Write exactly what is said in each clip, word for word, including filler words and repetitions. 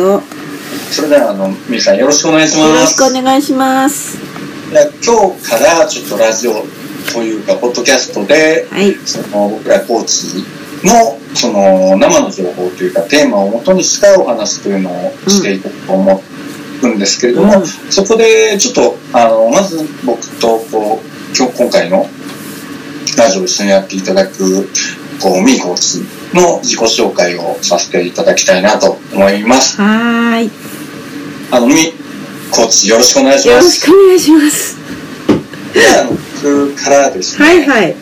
ぞ。それではあのみゆさんよろしくお願いします。よろしくお願いします。いや今日からちょっとラジオというかポッドキャストで、はい、その僕らコーチのその生の情報というかテーマを元にしたお話というのをしていこうと思うんですけれども、うん、そこでちょっとあのまず僕とこう今日今回のラジオを一緒にやっていただくこうみーコーチの自己紹介をさせていただきたいなと思います。はーい。あのみーコーチよろしくお願いします。よろしくお願いします。であの僕からですね。はいはい。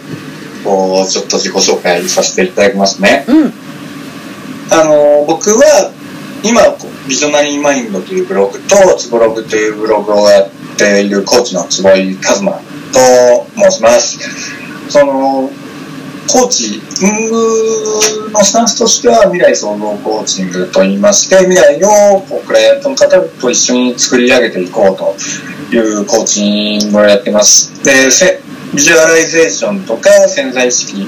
こうちょっと自己紹介させていただきますね。うん。あの僕は今ビジョナリーマインドというブログとつぼログというブログをやっているコーチの坪井和馬と申します。そのコーチングのスタンスとしては未来創造コーチングといいまして未来をクライアントの方と一緒に作り上げていこうというコーチングをやってます。でビジュアライゼーションとか潜在意識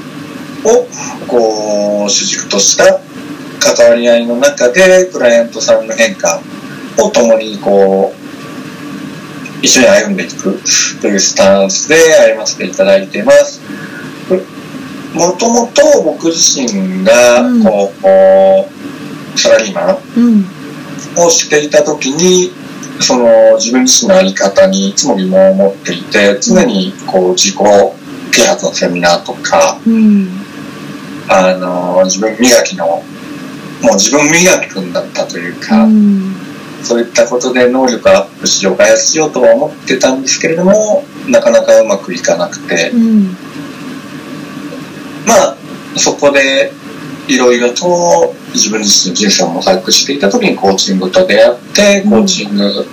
をこう主軸とした関わり合いの中でクライアントさんの変化を共にこう一緒に歩んでいくというスタンスで歩ませていただいています。もともと僕自身がこうサラリーマンをしていた時にその自分自身の在り方にいつも疑問を持っていて常にこう自己啓発のセミナーとかあの自分磨きのもう自分磨き君だったというかそういったことで能力アップしよう開発しようとは思ってたんですけれどもなかなかうまくいかなくてまあそこでいろいろと自分自身の人生を模索していた時にコーチングと出会ってコーチング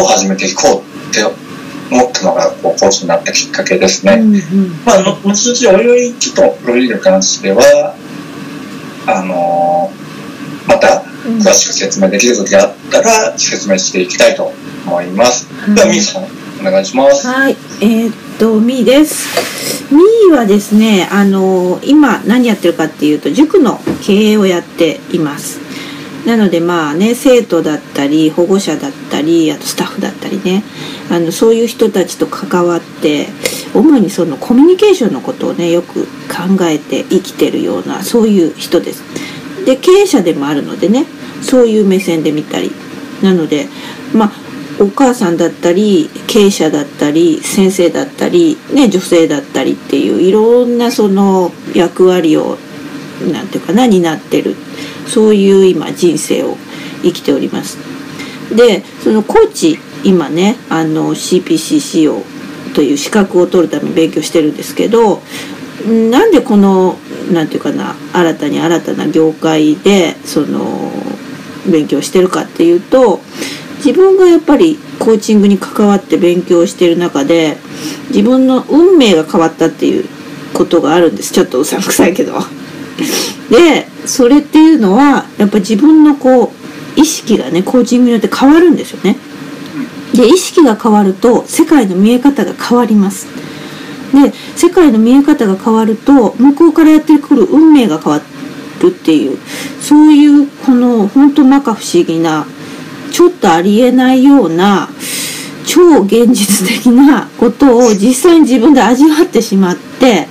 を始めていこうって思ったのがこうコーチになったきっかけですね。うんうん、まあ後々おいおいちょっとプロフィールに関してはあのー、また詳しく説明できる時があったら説明していきたいと思います。うん、ではみーさんお願いします。はい、えーミーです。ミーはですね、あの今何やってるかっていうと塾の経営をやっています。なのでまあね生徒だったり保護者だったりあとスタッフだったりねあのそういう人たちと関わって主にそのコミュニケーションのことをねよく考えて生きてるようなそういう人です。で経営者でもあるのでねそういう目線で見たりなのでまあお母さんだったり経営者だったり先生だったり、ね、女性だったりっていういろんなその役割をなんていうかな担ってるそういう今人生を生きております。でそのコーチ今ねあの シーピーシー をという資格を取るために勉強してるんですけどなんでこのなんていうかな新たに新たな業界でその勉強してるかっていうと自分がやっぱりコーチングに関わって勉強している中で自分の運命が変わったっていうことがあるんです。ちょっとうさんくさいけどでそれっていうのはやっぱ自分のこう意識がねコーチングによって変わるんですよね。で意識が変わると世界の見え方が変わります。で世界の見え方が変わると向こうからやってくる運命が変わるっていうそういうこの本当摩訶不思議なちょっとありえないような超現実的なことを実際に自分で味わってしまって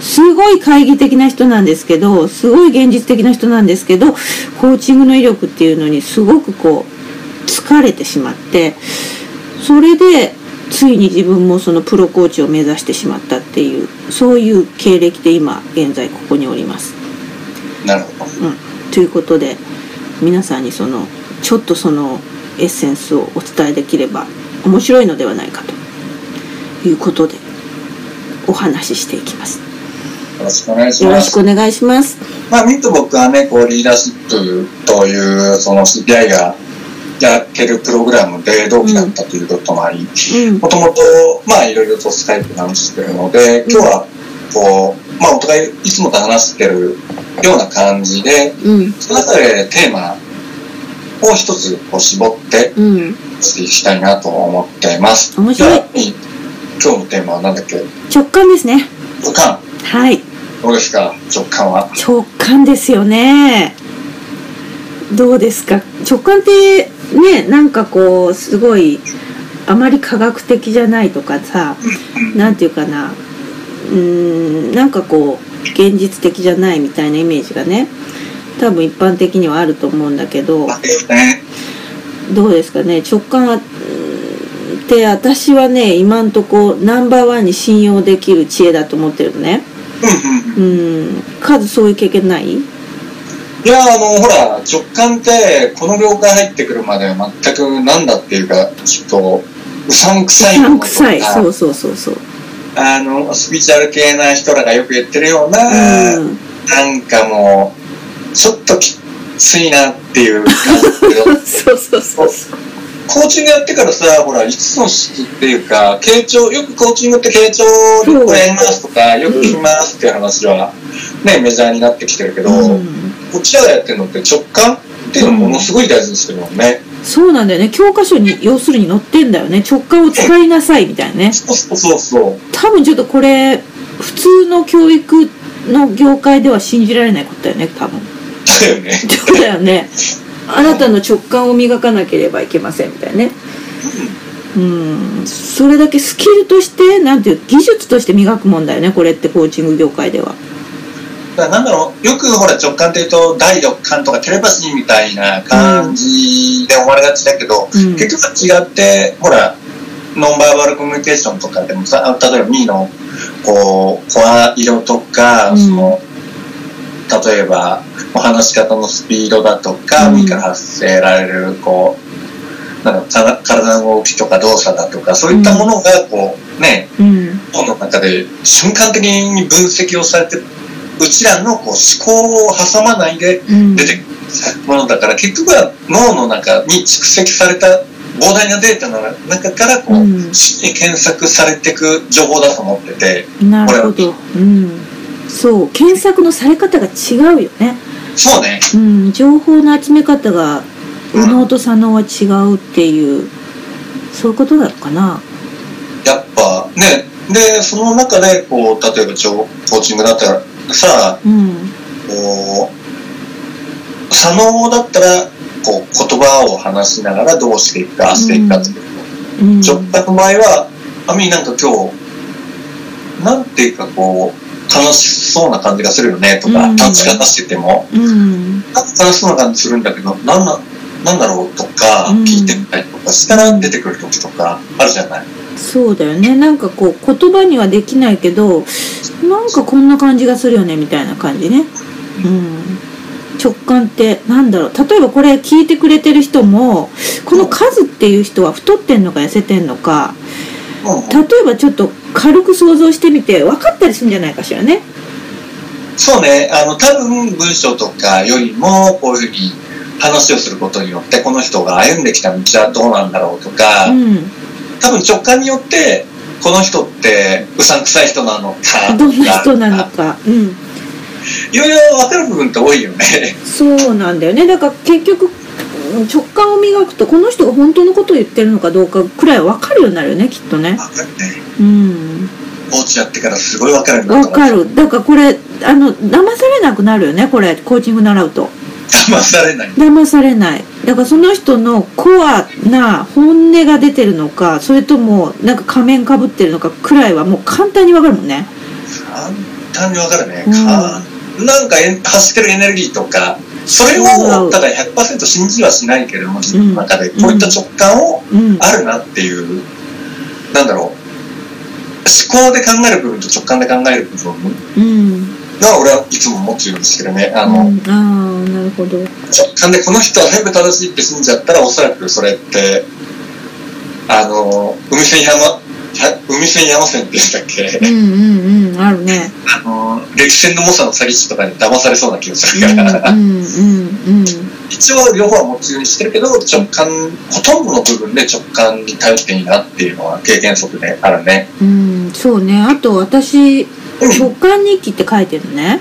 すごい懐疑的な人なんですけどすごい現実的な人なんですけどコーチングの威力っていうのにすごくこう疲れてしまってそれでついに自分もそのプロコーチを目指してしまったっていうそういう経歴で今現在ここにおります。なるほど、うん、ということで皆さんにそのちょっとそのエッセンスをお伝えできれば面白いのではないかということでお話ししていきます。よろしくお願いします。よろしくお願いします。まあミーと僕はねこうリーダーシップというその知り合いがやってるプログラムで同期だったということもあり、もともとまあいろいろとスカイプなんですけれどもで今日はこうまあお互いいつもと話してるような感じで、うん、その中でテーマを一つこう絞ってしていきたいなと思っています。面白い。今日のテーマは何だっけ？直感ですね。直感。はい。どうですか？直感は。直感ですよね。どうですか、直感ってね、なんかこうすごいあまり科学的じゃないとかさ、なんていうかな、うーん、なんかこう現実的じゃないみたいなイメージがね、多分一般的にはあると思うんだけど、どうですかね、直感って私はね、今んとこナンバーワンに信用できる知恵だと思ってるのね。うん、数そういう経験ない？いや、あのほら、直感ってこの業界入ってくるまでは全くなんだっていうか、ちょっとうさんくさいものとか、うさんくさい、そうそうそうそう、あのスピリチュアル系な人らがよく言ってるような、うん、なんかもうちょっときついなっていう感じだけどそうそうそうそう、コーチングやってからさ、ほらいつつの質っていうか、傾聴、よくコーチングって傾聴力をやりますとか、よく聞きますっていう話はね、メジャーになってきてるけど、うん、こっちらがやってるのって直感っていうのものすごい大事ですけどね、うん、そうなんだよね、教科書に要するに載ってんだよね、直感を使いなさいみたいなね、うん、そうそうそう、多分ちょっとこれ普通の教育の業界では信じられないことだよね、多分だよねそうだよねあなたの直感を磨かなければいけませんみたいなね、うん、それだけスキルとしてなんていう、技術として磨くもんだよね、これってコーチング業界では。だからなんだろう、よくほら直感っていうと第六感とかテレパシーみたいな感じで思われがちだけど、うん、結局は違って、ほらノンバーバルコミュニケーションとかでもさ、例えばミーのこう声色とか、うん、その例えばお話し方のスピードだとか、ミー、うん、から発せられるこうなんか体の動きとか動作だとか、そういったものがこうね、うん、本の中で瞬間的に分析をされて、うちらのこう思考を挟まないで出てくるものだから、うん、結局は脳の中に蓄積された膨大なデータの中からこう、うん、検索されていく情報だと思ってて、なるほど、うん、そう、検索のされ方が違うよね。そうね、うん、情報の集め方が右脳と左脳は違うっていう、うん、そういうことなのかな。やっぱね、でその中でこう例えばコーチングだったらさあ、うん、こう左脳だったらこう言葉を話しながらどうしていくか、うん、していくかっていうの、直感の場合はあみなんか今日なんていうかこう楽しそうな感じがするよねとか、うん、立ち方してても、うん、なんか楽しそうな感じするんだけど、なんな、なんだろうとか、うん、聞いてみたりとかしたら出てくる時とかあるじゃない。そうだよね、なんかこう言葉にはできないけど、なんかこんな感じがするよねみたいな感じね、うん、直感ってなんだろう、例えばこれ聞いてくれてる人も、この数っていう人は太ってんのか痩せてんのか、例えばちょっと軽く想像してみて分かったりするんじゃないかしらね。そうね、あの多分文章とかよりもこういうふうに話をすることによって、この人が歩んできた道はどうなんだろうとか、うん、多分直感によってこの人ってうさんくさい人なのか、どんな人なのか、うん、いろいろ分かる部分って多いよね。そうなんだよね、だから結局直感を磨くと、この人が本当のことを言ってるのかどうかくらい分かるようになるよね、きっとね。分かるね、うん、コーチやってからすごい分かるんだと思う。分かる、だからこれあの騙されなくなるよね、これコーチング習うと。騙されない、騙されない、だからその人のコアな本音が出てるのか、それともなんか仮面かぶってるのかくらいはもう簡単にわかるもんね。簡単にわかるね、うん、かなんか発してるエネルギーとか、それをただ ひゃくパーセント 信じはしないけれども、自分の中でこういった直感をあるなっていう、うんうん、なんだろう、思考で考える部分と直感で考える部分、うんが俺はいつも持つようにしてるね。あの、うん、あー、なるほど。直感でこの人は全部正しいって信じちゃったら、おそらくそれってあの海線山海線山線って言ったっけ、うんうんうん、あるね、あの歴戦の猛者の詐欺師とかに騙されそうな気がするから、うんうんうんうん、一応両方は持つようにしてるけど、直感、ほとんどの部分で直感に頼っていいなっていうのは経験則であるね。うん、そうね。あと私直感日記って書いてるのね。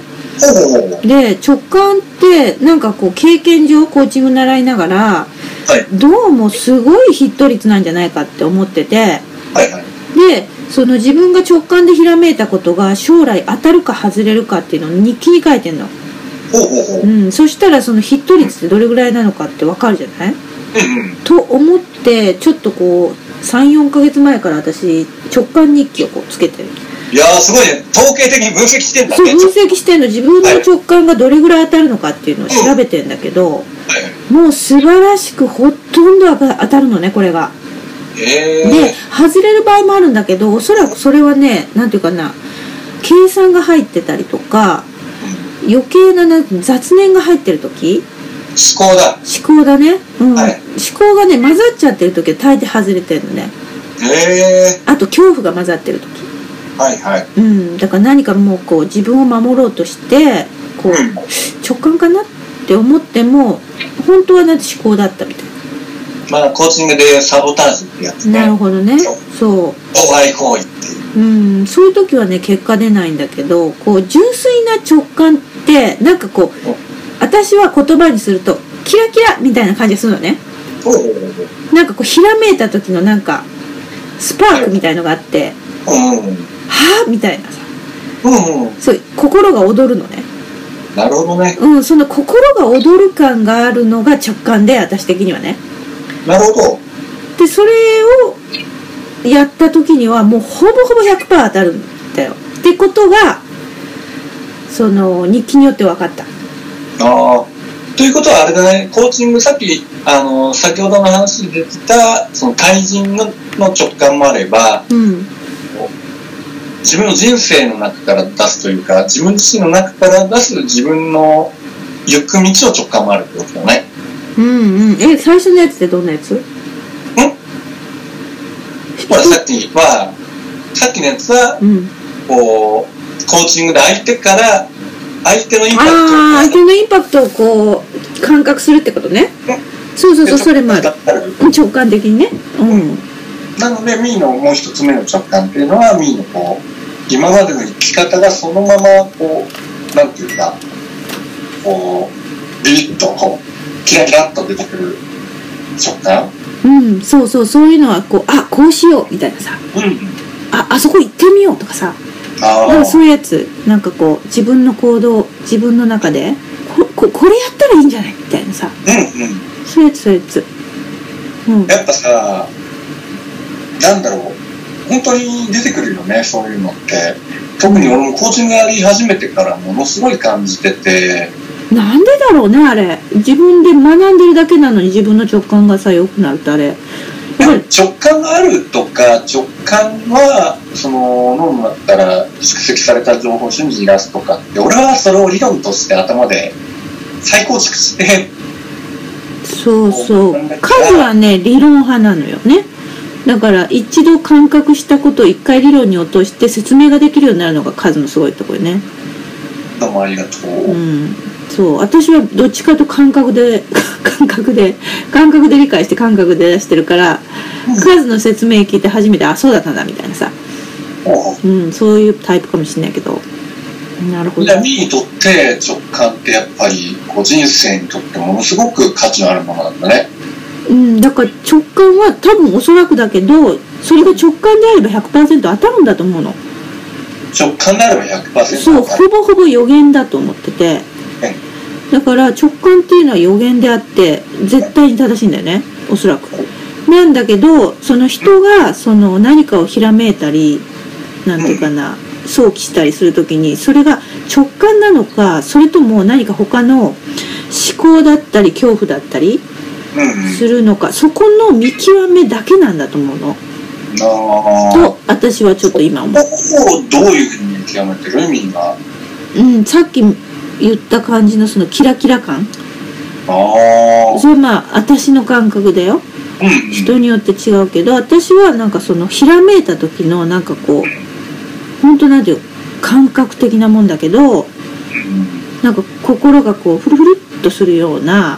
で直感ってなんかこう経験上コーチング習いながら、はい、どうもすごいヒット率なんじゃないかって思ってて、はいはい、でその自分が直感でひらめいたことが将来当たるか外れるかっていうのを日記に書いてるの。うん、そしたらそのヒット率ってどれぐらいなのかって分かるじゃない、うん、と思ってちょっとこうさんよんかげつまえから私直感日記をこうつけてる。いやーすごいね、統計的に分析してんだね。そう分析してんの、自分の直感がどれぐらい当たるのかっていうのを調べてんだけど、はいうんはい、もう素晴らしくほとんど当たるのねこれが。えー、で外れる場合もあるんだけど、おそらくそれはね何ていうかな、計算が入ってたりとか余計な雑念が入ってる時、思考だ思考だね、うんはい、思考がね混ざっちゃってる時は大抵外れてるのね。へえー、あと恐怖が混ざってる時、はいはいうん、だから何かもうこう自分を守ろうとしてこう、うん、直感かなって思っても本当はなんて思考だったみたいな。まあ、コーチングでサボタージュってやつね。なるほどね。そう。お前行為っていう。うん、そういう時はね結果出ないんだけど、こう純粋な直感ってなんかこう私は言葉にするとキラキラみたいな感じがするのね。なんかこうひらめいた時のなんかスパークみたいのがあって、はぁみたいなさ、そう心が踊るのね。なるほどね。うん、その心が踊る感があるのが直感で私的にはね。なるほど。でそれをやった時にはもうほぼほぼ ひゃくパーセント 当たるんだよってことがその日記によって分かった。ああ、ということはあれだね、コーチングさっきあの先ほどの話で出てたその対人 の, の直感もあれば、うん、自分の人生の中から出すというか自分自身の中から出す自分の行く道の直感もあるってことだね。うんうん、え最初のやつってどんなやつ？ん？ほらさっきはさっきのやつは、うん、こうコーチングで相手から相手のインパクトをあ相手のインパクトをこう感覚するってことね。そうそうそう、それもある、直感的にね、うん、うん、なのでミーのもう一つ目の直感っていうのはミーのこう今までの生き方がそのままこうなんていうかこうビリッとこうキラキラっと出てくる直感、うん、そうそう、そういうのはこうあこうしようみたいなさ、うん、ああそこ行ってみようとかさ、あそういうやつ、なんかこう自分の行動自分の中で こ, こ, これやったらいいんじゃないみたいなさ、うんうん、そういうやつそういうやつ、うん、やっぱさなんだろう本当に出てくるよねそういうのって。特に俺もコーチングやり始めてからものすごい感じてて。なんでだろうねあれ、自分で学んでるだけなのに自分の直感がさ良くなるってあれ。直感があるとか直感はその脳の中から蓄積された情報を瞬時に出すとかって、俺はそれを理論として頭で再構築してそうそう、数はね理論派なのよね。だから一度感覚したことを一回理論に落として説明ができるようになるのが数のすごいところね。どうもありがとう、うんそう、私はどっちかと感覚で感覚で感覚で理解して感覚で出してるから、うん、数の説明聞いて初めてあそうだったんだみたいなさ、うん、そういうタイプかもしれないけど。なるほど。じゃあミーにとって直感ってやっぱりこう人生にとってものすごく価値のあるものなんだね。うん、だから直感は多分おそらくだけどそれが直感であれば ひゃくパーセント 当たるんだと思うの。直感であれば ひゃくパーセント そう、ほぼほぼ予言だと思ってて、だから直感っていうのは予言であって絶対に正しいんだよねおそらく。なんだけどその人がその何かをひらめいたりなんていうかな想起したりするときにそれが直感なのかそれとも何か他の思考だったり恐怖だったりするのか、そこの見極めだけなんだと思うのと私はちょっと今思う。どういうふうに見極めてるみんな、うん、さっき言った感じのそのキラキラ感、あそれはまあ私の感覚だよ、うん、人によって違うけど私はなんかそのひらめいた時のなんかこう本当なんていう感覚的なもんだけど、なんか心がこうフルフルっとするような、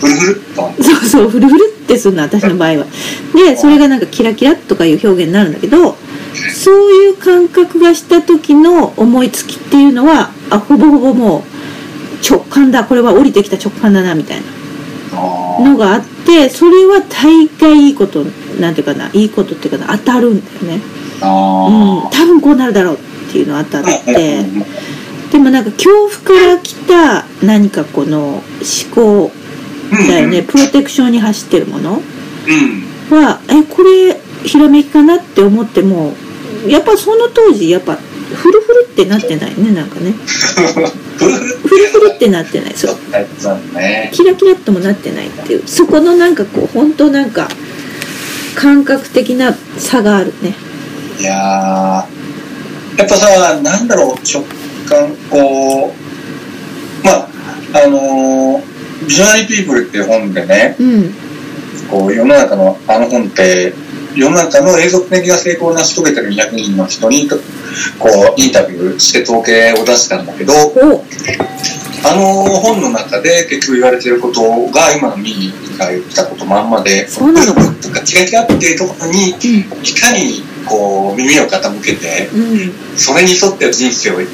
フルフルっとそうそうフルフルってするの私の場合は。でそれがなんかキラキラとかいう表現になるんだけど、そういう感覚がした時の思いつきっていうのはあほぼほぼもう直感だ、これは降りてきた直感だなみたいなのがあって、それは大概いいことなんていうかないいことっていうかな当たるんだよね。あ、うん、多分こうなるだろうっていうのが当たって、でもなんか恐怖から来た何かこの思考だよね、うんうん、プロテクションに走ってるもの、うん、はえこれひらめきかなって思ってもやっぱその当時やっぱフルフルってなってないね、なんかねフルフルってなってない、そうキラキラっともなってないっていうそこのなんかこう本当なんか感覚的な差があるね。いやーやっぱさなんだろう食感こうまああのー「ビジュアリー・ピープル」っていう本でね、うん、こう世の中のあの本って世の中の永続的な成功を成し遂げてるにひゃくにんの人にこうインタビューして統計を出したんだけど、あの本の中で結局言われてることが今のミニが言ったことまんまで、そうなのとかキラキラっていうところにいかにこう耳を傾けて、うん、それに沿って人生を生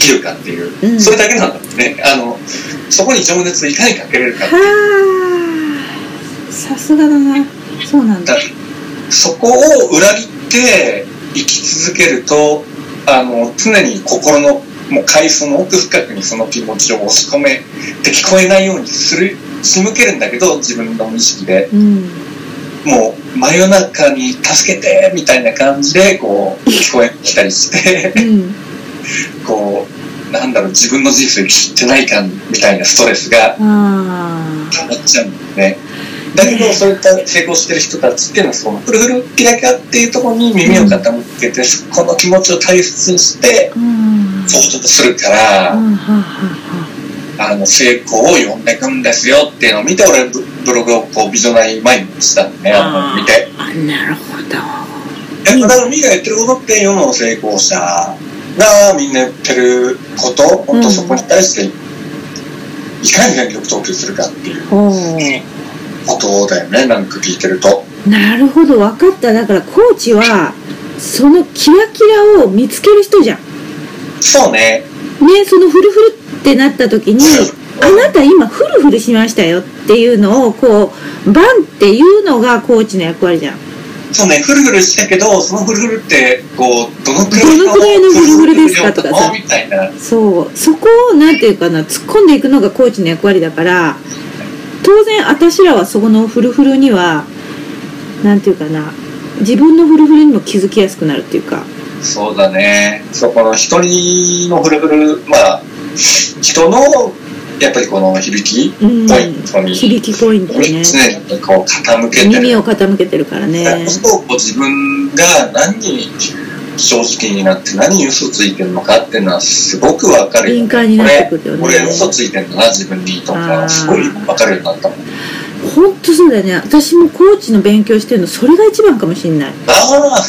きるかっていう、うん、それだけなんだもんね。あのそこに情熱をいかにかけれるかっていう。さすがだな。そうなんだ。だそこを裏切って生き続けると、あの常に心のもう階層の奥深くにその気持ちを押し込めて聞こえないようにする仕向けるんだけど自分の無意識で、うん、もう真夜中に助けてみたいな感じでこう聞こえてきたりして、うん、こうなんだろう自分の人生知ってない感みたいなストレスが溜まっちゃうんだよね。だけどそういった成功してる人たちっていうのはそのフルフルキラキラっていうところに耳を傾けて、うん、そこの気持ちを大切にしてそうとするから、うん、あの成功を呼んでいくんですよっていうのを見て俺ブログをこうビジョナリーマインドにしたのね、あの見て。あなるほど。やっぱだからみんなやってることって世の成功者がみんなやってること本当そこに対していかに全力投球するかっていう。うんことだよね、なんか聞いてると。なるほど分かった。だからコーチはそのキラキラを見つける人じゃん。そうね。ね、そのフルフルってなった時にあなた今フルフルしましたよっていうのをこうバンっていうのがコーチの役割じゃん。そうね、フルフルしたけどそのフルフルってこうどのくらいのフルフルですかとかさみたいな、そうそこをなんていうかな突っ込んでいくのがコーチの役割だから、当然私らはそこのフルフルにはなんていうかな自分のフルフルにも気づきやすくなるっていうか。そうだね。そこの一人のフルフル、まあ人のやっぱりこの響きポイントに響きポイントね常にこう傾けてる耳を傾けてるからね。そうこう自分が何に正直になって何に嘘ついてるのかっていうのはすごく分かるよ、ね、敏感になってくるよね。俺嘘ついてるんだな自分にとかすごい分かるようになったもん。ほんとそうだよね。私もコーチの勉強してるのそれが一番かもしれない。ああ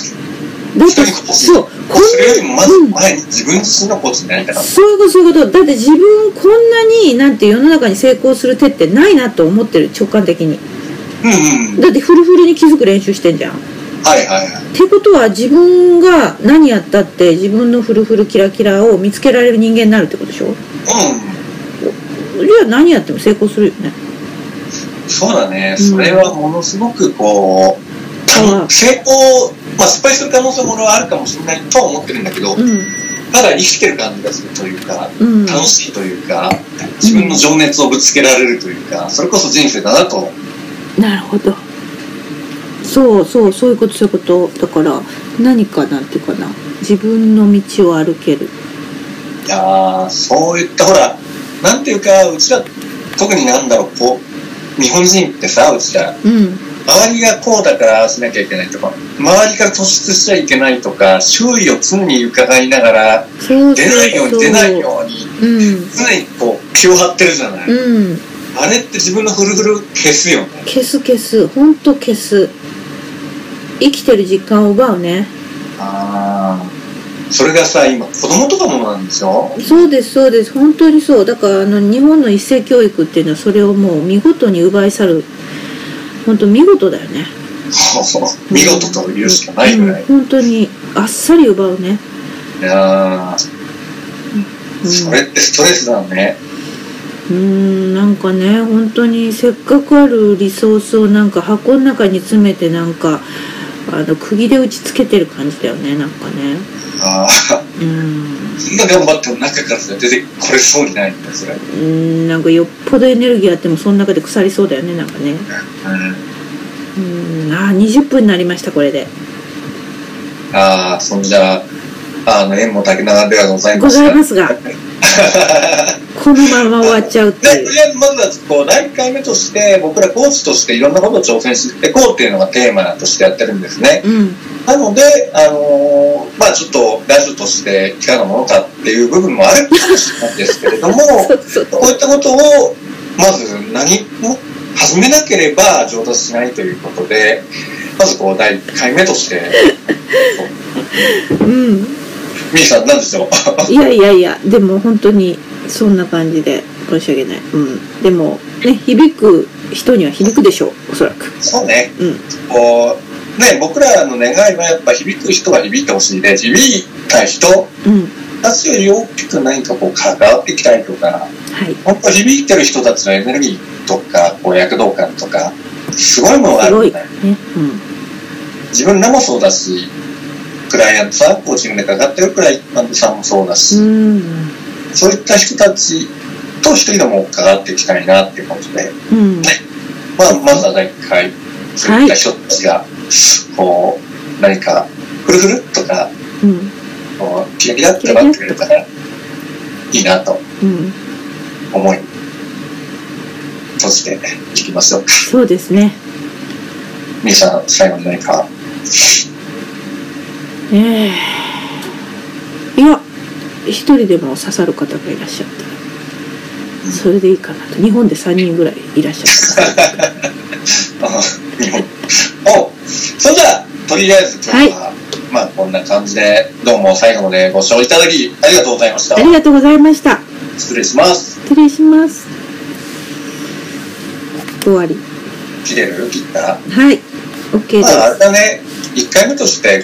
だってそうこれよりもまず前に自分自身のコーチになりたかった、うん、そういうことそういうことだって自分こんなになんて世の中に成功する手ってないなと思ってる直感的に、うんうん、だってフルフルに気づく練習してんじゃん。はいはいはい。ってことは自分が何やったって自分のフルフルキラキラを見つけられる人間になるってことでしょ。うん。じゃあ何やっても成功するよね。そうだね、うん、それはものすごくこう成功、まあ、失敗する可能性もあるかもしれないとは思ってるんだけど、うん、ただ生きてる感じがするというか、うん、楽しいというか自分の情熱をぶつけられるというか、うん、それこそ人生だなと。なるほど。そうそうそういうことそういうことだから何かなんていうかな自分の道を歩ける。いやそういったほらなんていうかうちら特になんだろうこう日本人ってさうちら、うん、周りがこうだからしなきゃいけないとか周りから突出しちゃいけないとか周囲を常に伺いながらそうそうそう出ないように出ないように、うん、常にこう気を張ってるじゃない、うん、あれって自分のフルフル消すよね。消す消すほんと消す。生きてる実感を奪うね。あそれがさ今子供とかもなんでしょ。そうですそうです本当にそうだからあの日本の一斉教育っていうのはそれをもう見事に奪い去る。本当見事だよね。そうそう見事と言うしかないぐらい、うん、本当にあっさり奪うね。いや、うん、それってストレスだね。うーんなんかね本当にせっかくあるリソースをなんか箱の中に詰めてなんかあの釘で打ちつけてる感じだよねなんかね。な、うん、そんな頑張っても中から出てこれそうにないんだよそれ。うん、なんかよっぽどエネルギーあってもその中で腐りそうだよねなんかね。うん、うん、ああにじゅっぷんになりましたこれで。ああそんじゃあの縁も竹中ではございますが。ございますが。このまま終わっちゃうっていう。で、まずこうだいいっかいめとして僕らコーチとしていろんなことを挑戦していこうっていうのがテーマとしてやってるんですね。うん、なので、あのー、まあちょっとラジオとしていかがなものかっていう部分もあるかもしれないんですけれども、そうそうそう、こういったことをまず何も始めなければ上達しないということで、まずこうだいいっかいめとして。うん。ミーさんなんでしょう。いやいやいや、でも本当にそんな感じで申し訳ない。うん、でもね響く人には響くでしょうおそらく。そうね。うん。こうね僕らの願いはやっぱ響く人は響いてほしいで、響いた人たちより大きく何かこう関わっていきたいとか、はい、本当響いてる人たちのエネルギーとかこう躍動感とかすごいものがあるんだよね。すごいね。うん。自分らもそうだし。クライアントさん、コーチングでかかってるクライアントさんもそうだし、うん、そういった人たちと一人でも関わっていきたいなっていうことで、うん、まあ、まずはだいいっかい、そういった人たちが、こう、何か、ふるふるとか、うん、こう、キラキラってなってくれるから、いいなと、思い、閉じていきましょうか。そうですね。ミーさん、最後に何か、えー、いや一人でも刺さる方がいらっしゃったらそれでいいかなと。日本でさんにんぐらいいらっしゃったおそれじゃあとりあえず今日は、はい、まあこんな感じでどうも最後までご視聴いただきありがとうございました。ありがとうございました。失礼します。失礼します。終わり切れる？切った？はい OK です。まああれだね、いっかいめとして